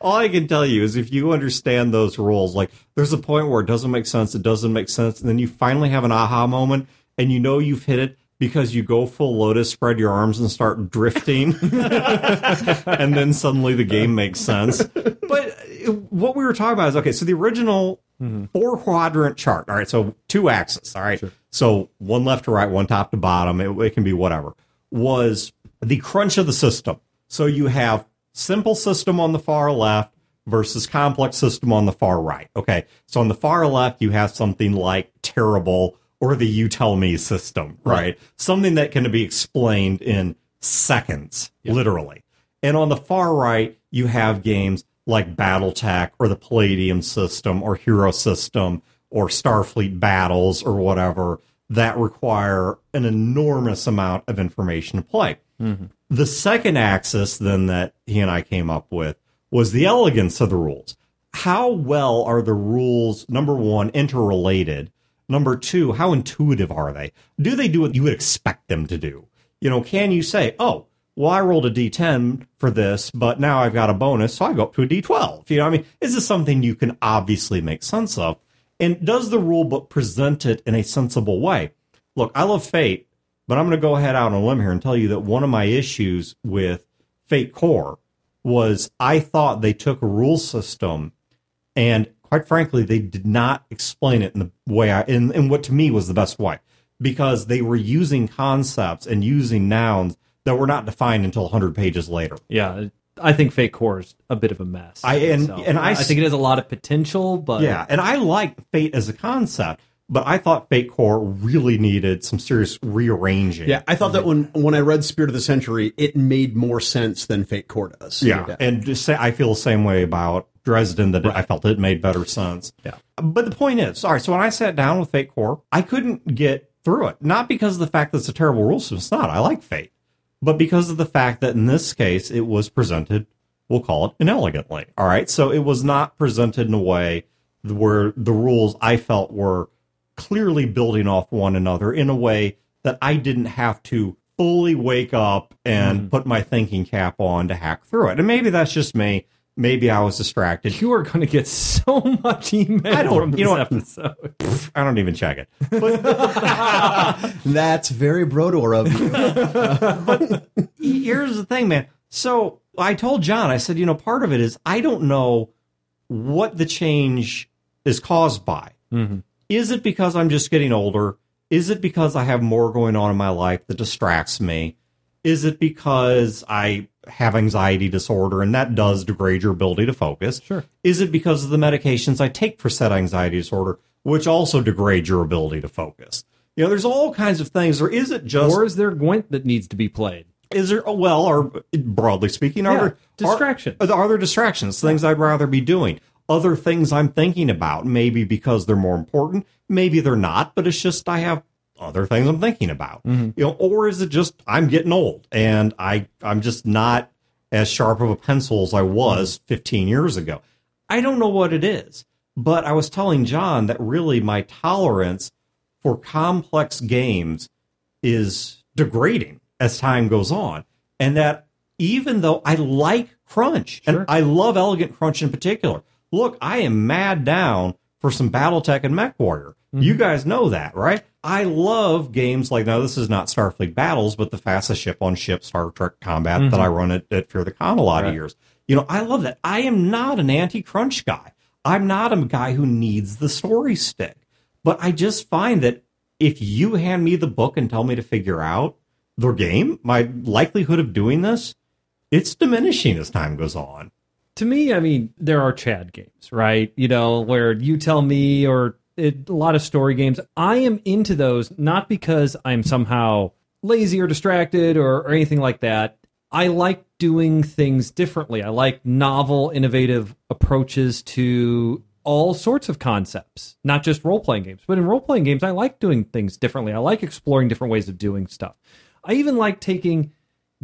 All I can tell you is if you understand those rules, like there's a point where it doesn't make sense, it doesn't make sense, and then you finally have an aha moment, and you know you've hit it because you go full Lotus, spread your arms, and start drifting. And then suddenly the game makes sense. But what we were talking about is, okay, so the original Mm-hmm. four quadrant chart. All right. So two axes. All right. Sure. So one left to right, one top to bottom. It, it can be whatever was the crunch of the system. So you have simple system on the far left versus complex system on the far right. Okay, so on the far left, you have something like Terrible or the You Tell Me system, right? right. Something that can be explained in seconds, yep. literally. And on the far right, you have games like BattleTech or the Palladium system or Hero system or Starfleet Battles or whatever that require an enormous amount of information to play. Mm-hmm. The second axis then that he and I came up with was the elegance of the rules. How well are the rules, number one, interrelated? Number two, how intuitive are they? Do they do what you would expect them to do? You know, can you say, oh, well, I rolled a D ten for this, but now I've got a bonus, so I go up to a D twelve. You know what I mean? Is this something you can obviously make sense of? And does the rule book present it in a sensible way? Look, I love Fate, but I'm going to go ahead out on a limb here and tell you that one of my issues with Fate Core was I thought they took a rule system and, quite frankly, they did not explain it in the way I, in, in what to me was the best way, because they were using concepts and using nouns that were not defined until one hundred pages later. Yeah, I think Fate Core is a bit of a mess. I and, so, and I, I think it has a lot of potential, but yeah, and I like Fate as a concept, but I thought Fate Core really needed some serious rearranging. Yeah, I thought that when when I read Spirit of the Century, it made more sense than Fate Core does. Yeah, yeah. And just say I feel the same way about Dresden, that right. I felt it made better sense. Yeah, but the point is, sorry. So when I sat down with Fate Core, I couldn't get through it, not because of the fact that it's a terrible rule system. It's not. I like Fate. But because of the fact that in this case, it was presented, we'll call it inelegantly. All right. So it was not presented in a way where the rules I felt were clearly building off one another in a way that I didn't have to fully wake up and mm-hmm. put my thinking cap on to hack through it. And maybe that's just me. Maybe I was distracted. You are going to get so much email I don't, from this you know episode. Pff, I don't even check it. But, that's very Brodeur of you. But here's the thing, man. So I told John, I said, you know, part of it is I don't know what the change is caused by. Mm-hmm. Is it because I'm just getting older? Is it because I have more going on in my life that distracts me? Is it because I have anxiety disorder, and that does degrade your ability to focus? Sure. Is it because of the medications I take for said anxiety disorder, which also degrade your ability to focus? You know, there's all kinds of things. Or is it just... Or is there Gwent that needs to be played? Is there, well, or broadly speaking, are yeah, there... distractions. Are, are there distractions, things I'd rather be doing? Other things I'm thinking about, maybe because they're more important, maybe they're not, but it's just I have... other things I'm thinking about, mm-hmm. you know, or is it just I'm getting old and I I'm just not as sharp of a pencil as I was fifteen years ago. I don't know what it is, but I was telling John that really my tolerance for complex games is degrading as time goes on, and that even though I like crunch sure. and I love elegant crunch in particular, look, I am mad down for some BattleTech and MechWarrior. Mm-hmm. You guys know that, right? I love games like, now this is not Starfleet Battles, but the fastest ship-on-ship Star Trek combat mm-hmm. that I run at, at Fear the Con a lot right. of years. You know, I love that. I am not an anti-crunch guy. I'm not a guy who needs the story stick. But I just find that if you hand me the book and tell me to figure out the game, my likelihood of doing this, it's diminishing as time goes on. To me, I mean, there are Chad games, right? You know, where you tell me or... It, a lot of story games. I am into those, not because I'm somehow lazy or distracted or, or anything like that. I like doing things differently. I like novel, innovative approaches to all sorts of concepts, not just role-playing games. But in role-playing games, I like doing things differently. I like exploring different ways of doing stuff. I even like taking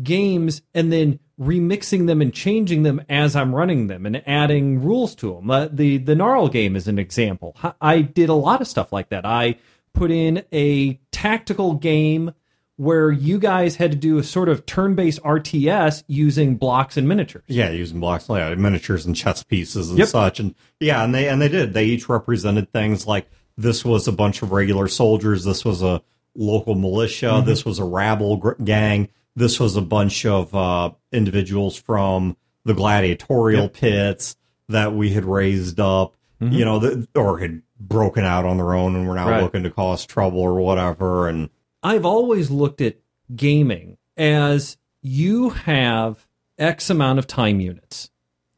games and then remixing them and changing them as I'm running them and adding rules to them. Uh, the, the Gnarl game is an example. I did a lot of stuff like that. I put in a tactical game where you guys had to do a sort of turn-based R T S using blocks and miniatures. Yeah, using blocks and yeah, miniatures and chess pieces and yep. such. And yeah, and they and they did. They each represented things like this was a bunch of regular soldiers, this was a local militia, mm-hmm. this was a rabble gr- gang, this was a bunch of uh, individuals from the gladiatorial yep. pits that we had raised up, mm-hmm. you know, the, or had broken out on their own and were now right. looking to cause trouble or whatever. And I've always looked at gaming as you have X amount of time units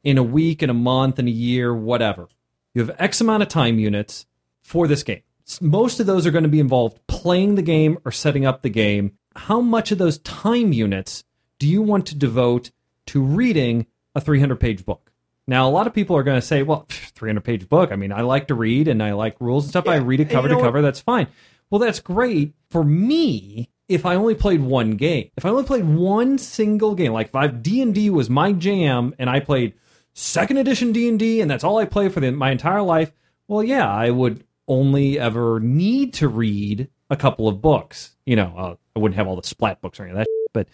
in a week, in a month, in a year, whatever. You have X amount of time units for this game. Most of those are going to be involved playing the game or setting up the game. How much of those time units do you want to devote to reading a three hundred page book? Now, a lot of people are going to say, well, three hundred page book, I mean, I like to read and I like rules and stuff. Yeah, I read it cover to cover. What? That's fine. Well, that's great. For me, if I only played one game, if I only played one single game, like if I, D and D was my jam and I played second edition D and D and that's all I play for the, my entire life, well, yeah, I would only ever need to read a couple of books. You know, uh, I wouldn't have all the splat books or any of that shit, but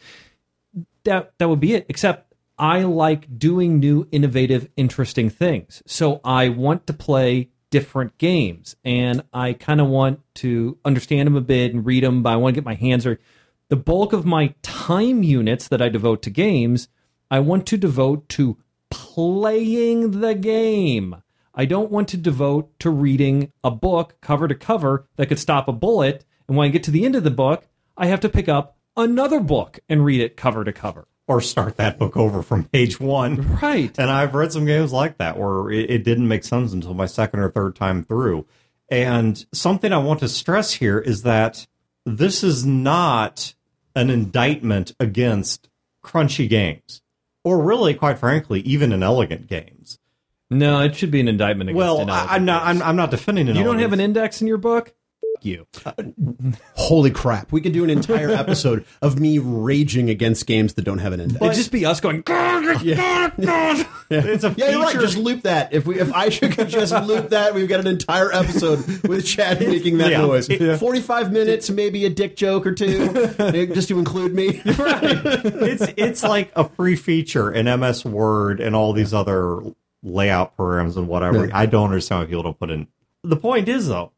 that that would be it, except I like doing new, innovative, interesting things. So I want to play different games, and I kind of want to understand them a bit and read them, but I want to get my hands dirty. The bulk of my time units that I devote to games, I want to devote to playing the game. I don't want to devote to reading a book cover to cover that could stop a bullet, and when I get to the end of the book, I have to pick up another book and read it cover to cover. Or start that book over from page one. Right. And I've read some games like that where it, it didn't make sense until my second or third time through. And something I want to stress here is that this is not an indictment against crunchy games. Or really, quite frankly, even inelegant games. No, it should be an indictment against well, inelegant I, I'm not, games. Well, I'm, I'm not defending inelegant. You don't have an index in your book? You. Uh, holy crap. We could do an entire episode of me raging against games that don't have an index. But it'd just be us going, yeah. Yeah. Yeah. It's a yeah, you're right. Just loop that. If we, if I should could just loop that, we've got an entire episode with Chad making that yeah. noise. Yeah. forty-five minutes, maybe a dick joke or two, just to include me. Right. It's, it's like a free feature in M S Word and all these other layout programs and whatever. Yeah. I don't understand why people don't put in. The point is, though,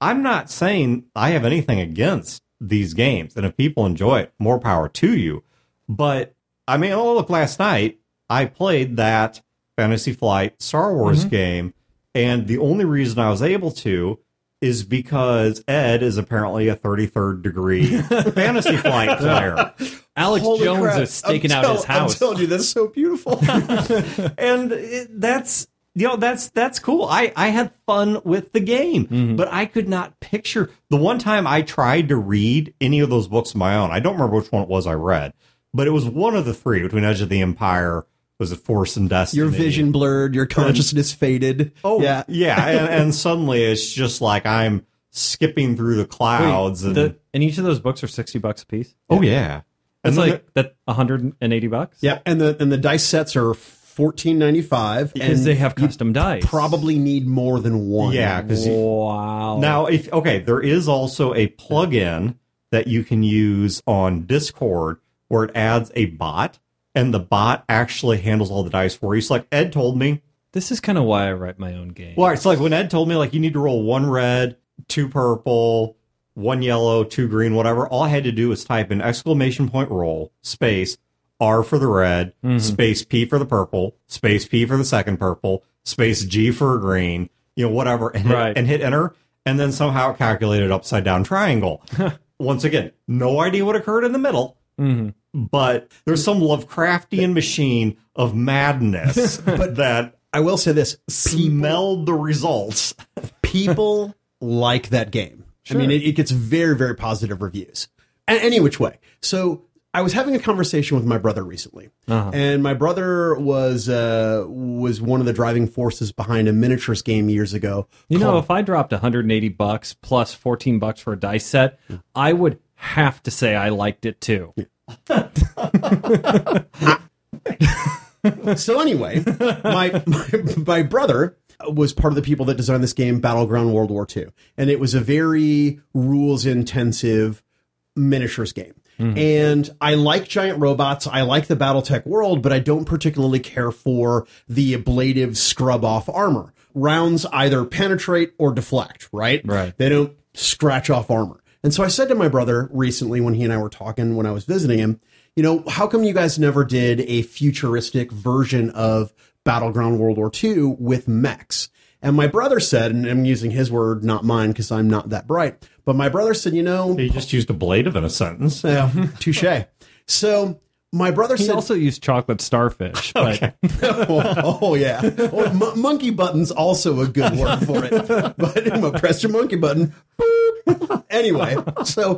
I'm not saying I have anything against these games, and if people enjoy it, more power to you. But, I mean, oh, look, last night, I played that Fantasy Flight Star Wars mm-hmm. game, and the only reason I was able to is because Ed is apparently a thirty-third degree Fantasy Flight player. Alex Holy Jones crap. is staking I'm out tell, his house. I told you, that's so beautiful. And it, that's... You know, that's that's cool. I, I had fun with the game, mm-hmm. but I could not picture. The one time I tried to read any of those books of my own, I don't remember which one it was I read, but it was one of the three between Edge of the Empire, was it Force and Destiny? Your vision blurred, your consciousness and, faded. Oh, yeah. yeah and, and suddenly it's just like I'm skipping through the clouds. Wait, and, the, and each of those books are sixty bucks a piece? Oh, yeah. yeah. It's like that one hundred eighty bucks? Yeah, and the, and the dice sets are fourteen ninety-five, because they have custom dice. Probably need more than one. Yeah. Wow. You, now, if okay, there is also a plug-in that you can use on Discord where it adds a bot, and the bot actually handles all the dice for you. So, like Ed told me, this is kind of why I write my own game. Well, it's like when Ed told me, like you need to roll one red, two purple, one yellow, two green, whatever. All I had to do was type in exclamation point roll space. R for the red, mm-hmm. space P for the purple, space P for the second purple, space G for green, you know, whatever, and, right. hit, and hit enter, and then somehow it calculated upside down triangle. Once again, no idea what occurred in the middle, mm-hmm. but there's some Lovecraftian machine of madness but that I will say this, smelled people, the results. People like that game. Sure. I mean, it, it gets very, very positive reviews. A- any which way. So... I was having a conversation with my brother recently, uh-huh. and my brother was uh, was one of the driving forces behind a miniatures game years ago. You called- know, if I dropped one hundred eighty bucks plus fourteen bucks for a dice set, mm-hmm. I would have to say I liked it too. So anyway, my, my my brother was part of the people that designed this game, Battleground World War Two, and it was a very rules intensive miniatures game. Mm-hmm. And I like giant robots. I like the BattleTech world, but I don't particularly care for the ablative scrub off armor. Rounds either penetrate or deflect, right? Right. They don't scratch off armor. And so I said to my brother recently when he and I were talking, when I was visiting him, you know, how come you guys never did a futuristic version of Battleground World War Two with mechs? And my brother said, and I'm using his word, not mine, because I'm not that bright. But my brother said, you know... So you just used a blade of it in a sentence. Yeah, touche. So My brother he said... He also used chocolate starfish. Okay. But... oh, oh, yeah. Oh, m- monkey button's also a good word for it. But I'm gonna press your monkey button. Boop. Anyway, so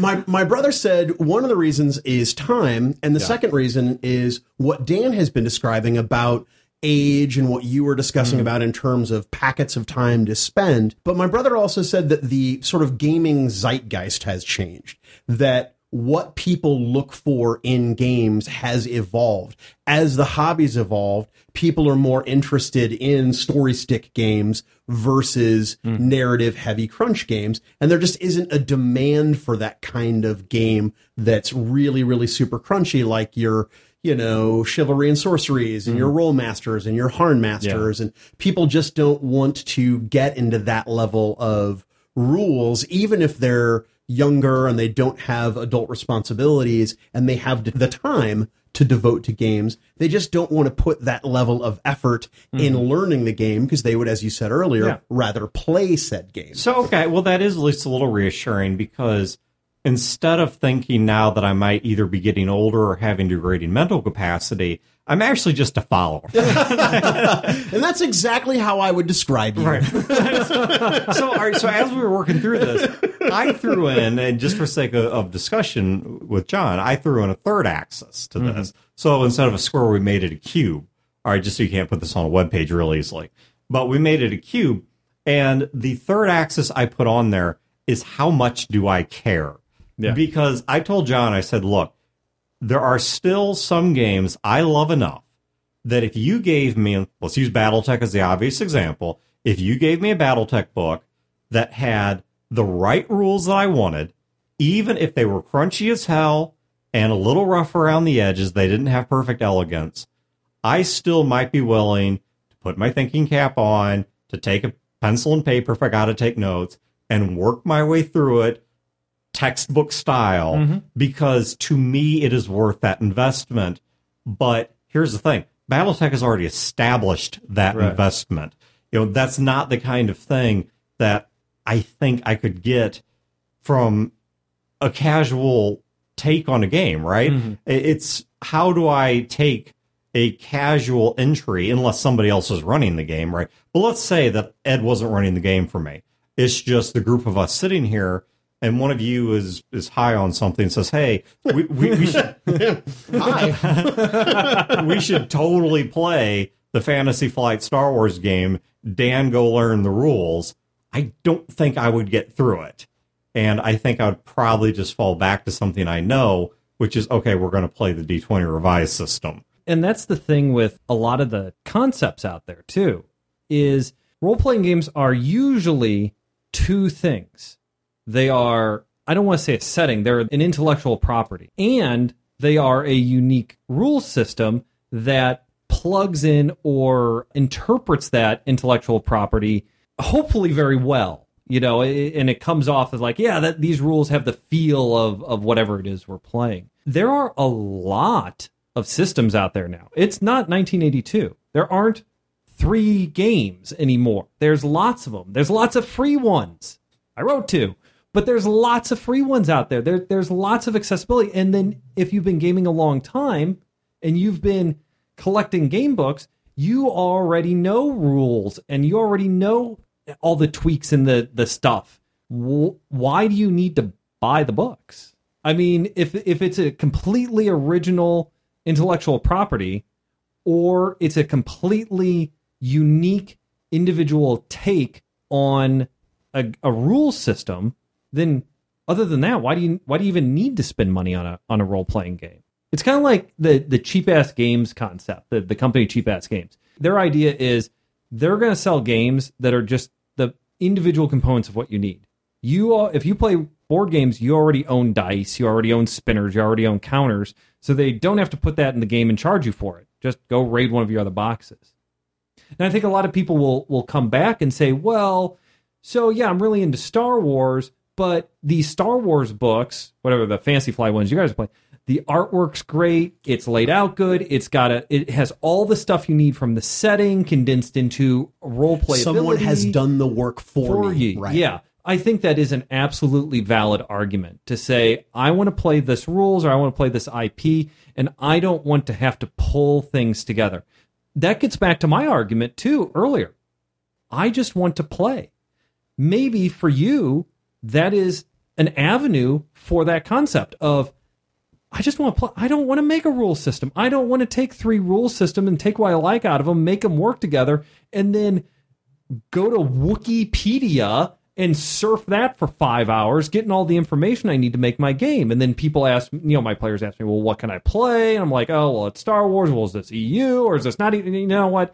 my, my brother said one of the reasons is time, and the yeah. second reason is what Dan has been describing about age and what you were discussing mm. about in terms of packets of time to spend. But my brother also said that the sort of gaming zeitgeist has changed, that what people look for in games has evolved. As the hobbies evolved, people are more interested in story stick games versus mm. narrative heavy crunch games. And there just isn't a demand for that kind of game that's really, really super crunchy, like your, you know, Chivalry and Sorceries and mm. your Roll Masters and your Harn Masters. Yeah. And people just don't want to get into that level of rules, even if they're younger and they don't have adult responsibilities and they have the time to devote to games. They just don't want to put that level of effort mm-hmm. in learning the game because they would, as you said earlier, yeah. rather play said game. So, okay, well, that is at least a little reassuring, because instead of thinking now that I might either be getting older or having degrading mental capacity, I'm actually just a follower. And that's exactly how I would describe you. Right. So, all right, so as we were working through this, I threw in, and just for sake of, of discussion with John, I threw in a third axis to this. Mm-hmm. So instead of a square, we made it a cube. All right, just so you can't put this on a web page real easily. But we made it a cube, and the third axis I put on there is how much do I care? Yeah. Because I told John, I said, look, there are still some games I love enough that if you gave me, let's use BattleTech as the obvious example, if you gave me a BattleTech book that had the right rules that I wanted, even if they were crunchy as hell and a little rough around the edges, they didn't have perfect elegance, I still might be willing to put my thinking cap on, to take a pencil and paper if I got to take notes, and work my way through it textbook style, mm-hmm. because to me it is worth that investment. But here's the thing, BattleTech has already established that right. investment. You know, that's not the kind of thing that I think I could get from a casual take on a game, right? Mm-hmm. It's how do I take a casual entry, unless somebody else is running the game, right? But let's say that Ed wasn't running the game for me. It's just the group of us sitting here, and one of you is, is high on something and says, hey, we, we, we should Hi. we should totally play the Fantasy Flight Star Wars game. Dan, go learn the rules. I don't think I would get through it. And I think I would probably just fall back to something I know, which is, okay, we're going to play the D twenty revised system. And that's the thing with a lot of the concepts out there, too, is role-playing games are usually two things. They are, I don't want to say a setting, they're an intellectual property. And they are a unique rule system that plugs in or interprets that intellectual property, hopefully very well, you know, and it comes off as like, yeah, that these rules have the feel of, of whatever it is we're playing. There are a lot of systems out there now. It's not nineteen eighty-two. There aren't three games anymore. There's lots of them. There's lots of free ones. I wrote two. But there's lots of free ones out there. there. There's lots of accessibility. And then if you've been gaming a long time and you've been collecting game books, you already know rules and you already know all the tweaks and the, the stuff. Why do you need to buy the books? I mean, if if it's a completely original intellectual property, or it's a completely unique individual take on a, a rule system, then other than that, why do you why do you even need to spend money on a on a role-playing game? It's kind of like the the Cheap Ass Games concept, the, the company Cheap Ass Games. Their idea is they're going to sell games that are just the individual components of what you need. You all, if you play board games, you already own dice, you already own spinners, you already own counters, so they don't have to put that in the game and charge you for it. Just go raid one of your other boxes. And I think a lot of people will will come back and say, well, so yeah, I'm really into Star Wars, but the Star Wars books, whatever the Fantasy Flight ones you guys play, the artwork's great. It's laid out good. It's got a. It has all the stuff you need from the setting condensed into role playability. Someone has done the work for, for me, you. Right? Yeah, I think that is an absolutely valid argument to say, I want to play this rules or I want to play this I P, and I don't want to have to pull things together. That gets back to my argument too earlier. I just want to play. Maybe for you, that is an avenue for that concept of, I just want to play. I don't want to make a rule system. I don't want to take three rule systems and take what I like out of them, make them work together, and then go to Wikipedia and surf that for five hours, getting all the information I need to make my game. And then people ask, you know, my players ask me, well, what can I play? And I'm like, oh, well, it's Star Wars. Well, is this E U or is this not? You know what?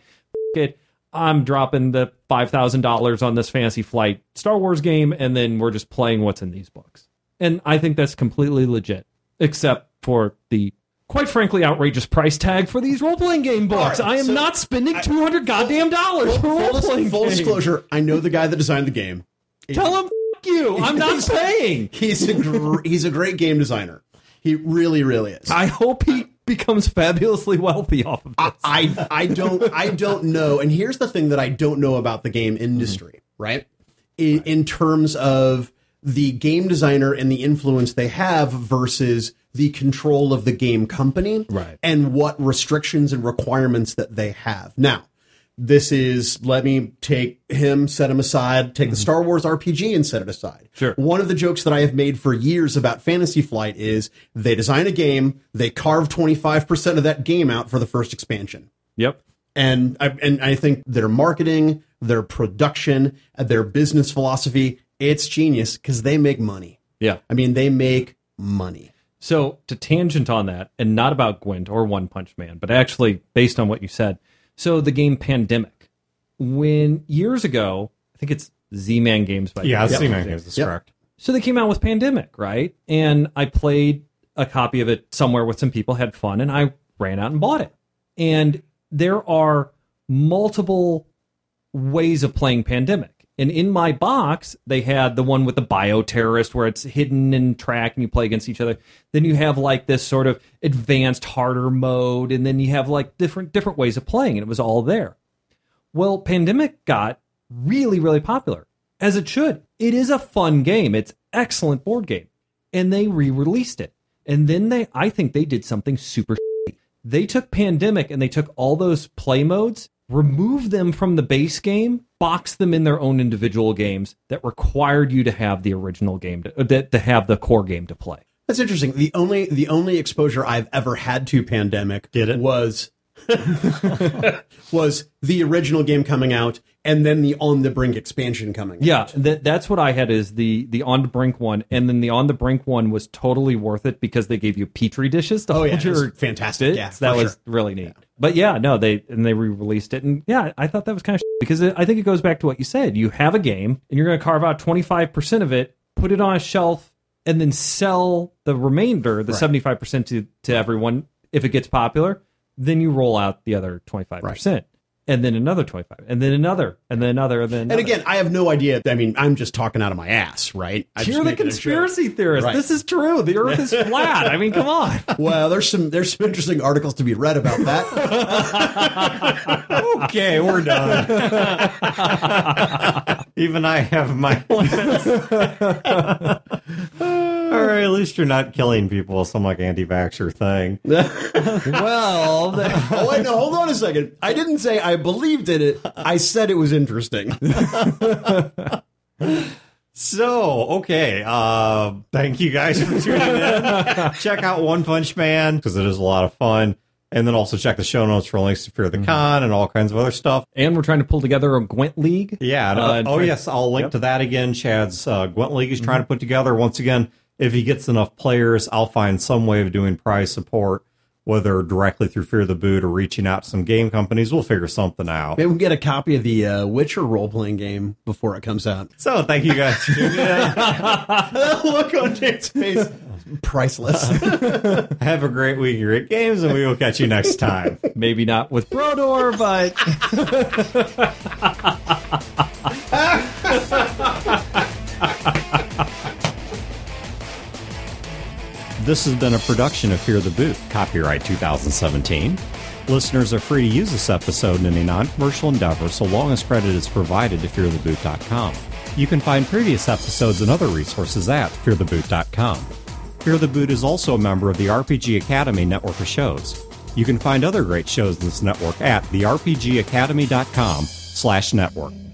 F- it. I'm dropping the five thousand dollars on this Fantasy Flight Star Wars game, and then we're just playing what's in these books. And I think that's completely legit, except for the, quite frankly, outrageous price tag for these role-playing game books. Right, I am so not spending I, two hundred goddamn dollars for role-playing Full games. Disclosure, I know the guy that designed the game. Tell him, f*** you, I'm not paying. He's a, gr- he's a great game designer. He really, really is. I hope he becomes fabulously wealthy off of this. I, I, I don't I don't know. And here's the thing that I don't know about the game industry, mm-hmm. right? In, right? In terms of the game designer and the influence they have versus the control of the game company, right, and what restrictions and requirements that they have. Now, this is, let me take him, set him aside, take mm-hmm. the Star Wars R P G and set it aside. Sure. One of the jokes that I have made for years about Fantasy Flight is they design a game, they carve twenty-five percent of that game out for the first expansion. Yep. And I, and I think their marketing, their production, their business philosophy, it's genius because they make money. Yeah. I mean, they make money. So to tangent on that, and not about Gwent or One Punch Man, but actually based on what you said, so the game Pandemic, when years ago, I think it's Z-Man Games. By yeah, Z-Man Games is correct. So they came out with Pandemic, right? And I played a copy of it somewhere with some people, had fun, and I ran out and bought it. And there are multiple ways of playing Pandemic. And in my box, they had the one with the bioterrorist where it's hidden and tracked and you play against each other. Then you have like this sort of advanced harder mode. And then you have like different different ways of playing. And it was all there. Well, Pandemic got really, really popular, as it should. It is a fun game. It's excellent board game. And they re-released it. And then they, I think they did something super shitty. They took Pandemic and they took all those play modes, remove them from the base game, box them in their own individual games that required you to have the original game, to, that to have the core game to play. That's interesting. The only the only exposure I've ever had to Pandemic Get it? was was the original game coming out and then the On the Brink expansion coming yeah, out. Yeah, that, that's what I had is the, the On the Brink one, and then the On the Brink one was totally worth it because they gave you Petri dishes to oh, hold yeah, your... fantastic. Yeah, that was sure. really neat. Yeah. But yeah, no, they and they re-released it. And yeah, I thought that was kind of shit because it, I think it goes back to what you said. You have a game and you're going to carve out twenty-five percent of it, put it on a shelf, and then sell the remainder, the right. seventy-five percent to, to everyone. If it gets popular, then you roll out the other twenty-five percent. Right. And then another twenty-five, and then another, and then another, and then another. And again, I have no idea. I mean, I'm just talking out of my ass, right? I You're the conspiracy theorist. Right. This is true. The Earth is flat. I mean, come on. Well, there's some there's some interesting articles to be read about that. Okay, we're done. Even I have my limits. Or at least you're not killing people, some like anti-vaxxer thing. Well, the- oh, wait, no, hold on a second. I didn't say I believed in it. I said it was interesting. So, okay. Uh, thank you guys for tuning in. Check out One Punch Man because it is a lot of fun. And then also check the show notes for links to Fear the mm-hmm. Con and all kinds of other stuff. And we're trying to pull together a Gwent League. Yeah. Uh, oh, yes. I'll link yep. to that again. Chad's uh, Gwent League is mm-hmm. trying to put together. Once again, if he gets enough players, I'll find some way of doing prize support, whether directly through Fear the Boot or reaching out to some game companies. We'll figure something out. Maybe we'll get a copy of the uh, Witcher role-playing game before it comes out. So thank you guys. That look on James' face. Priceless. Have a great week, great games, and we will catch you next time. Maybe not with Brodeur, but... This has been a production of Fear the Boot, copyright two thousand seventeen. Listeners are free to use this episode in any non-commercial endeavor so long as credit is provided to fear the boot dot com. You can find previous episodes and other resources at fear the boot dot com. Fear the Boot is also a member of the R P G Academy network of shows. You can find other great shows in this network at the r p g academy dot com slash network.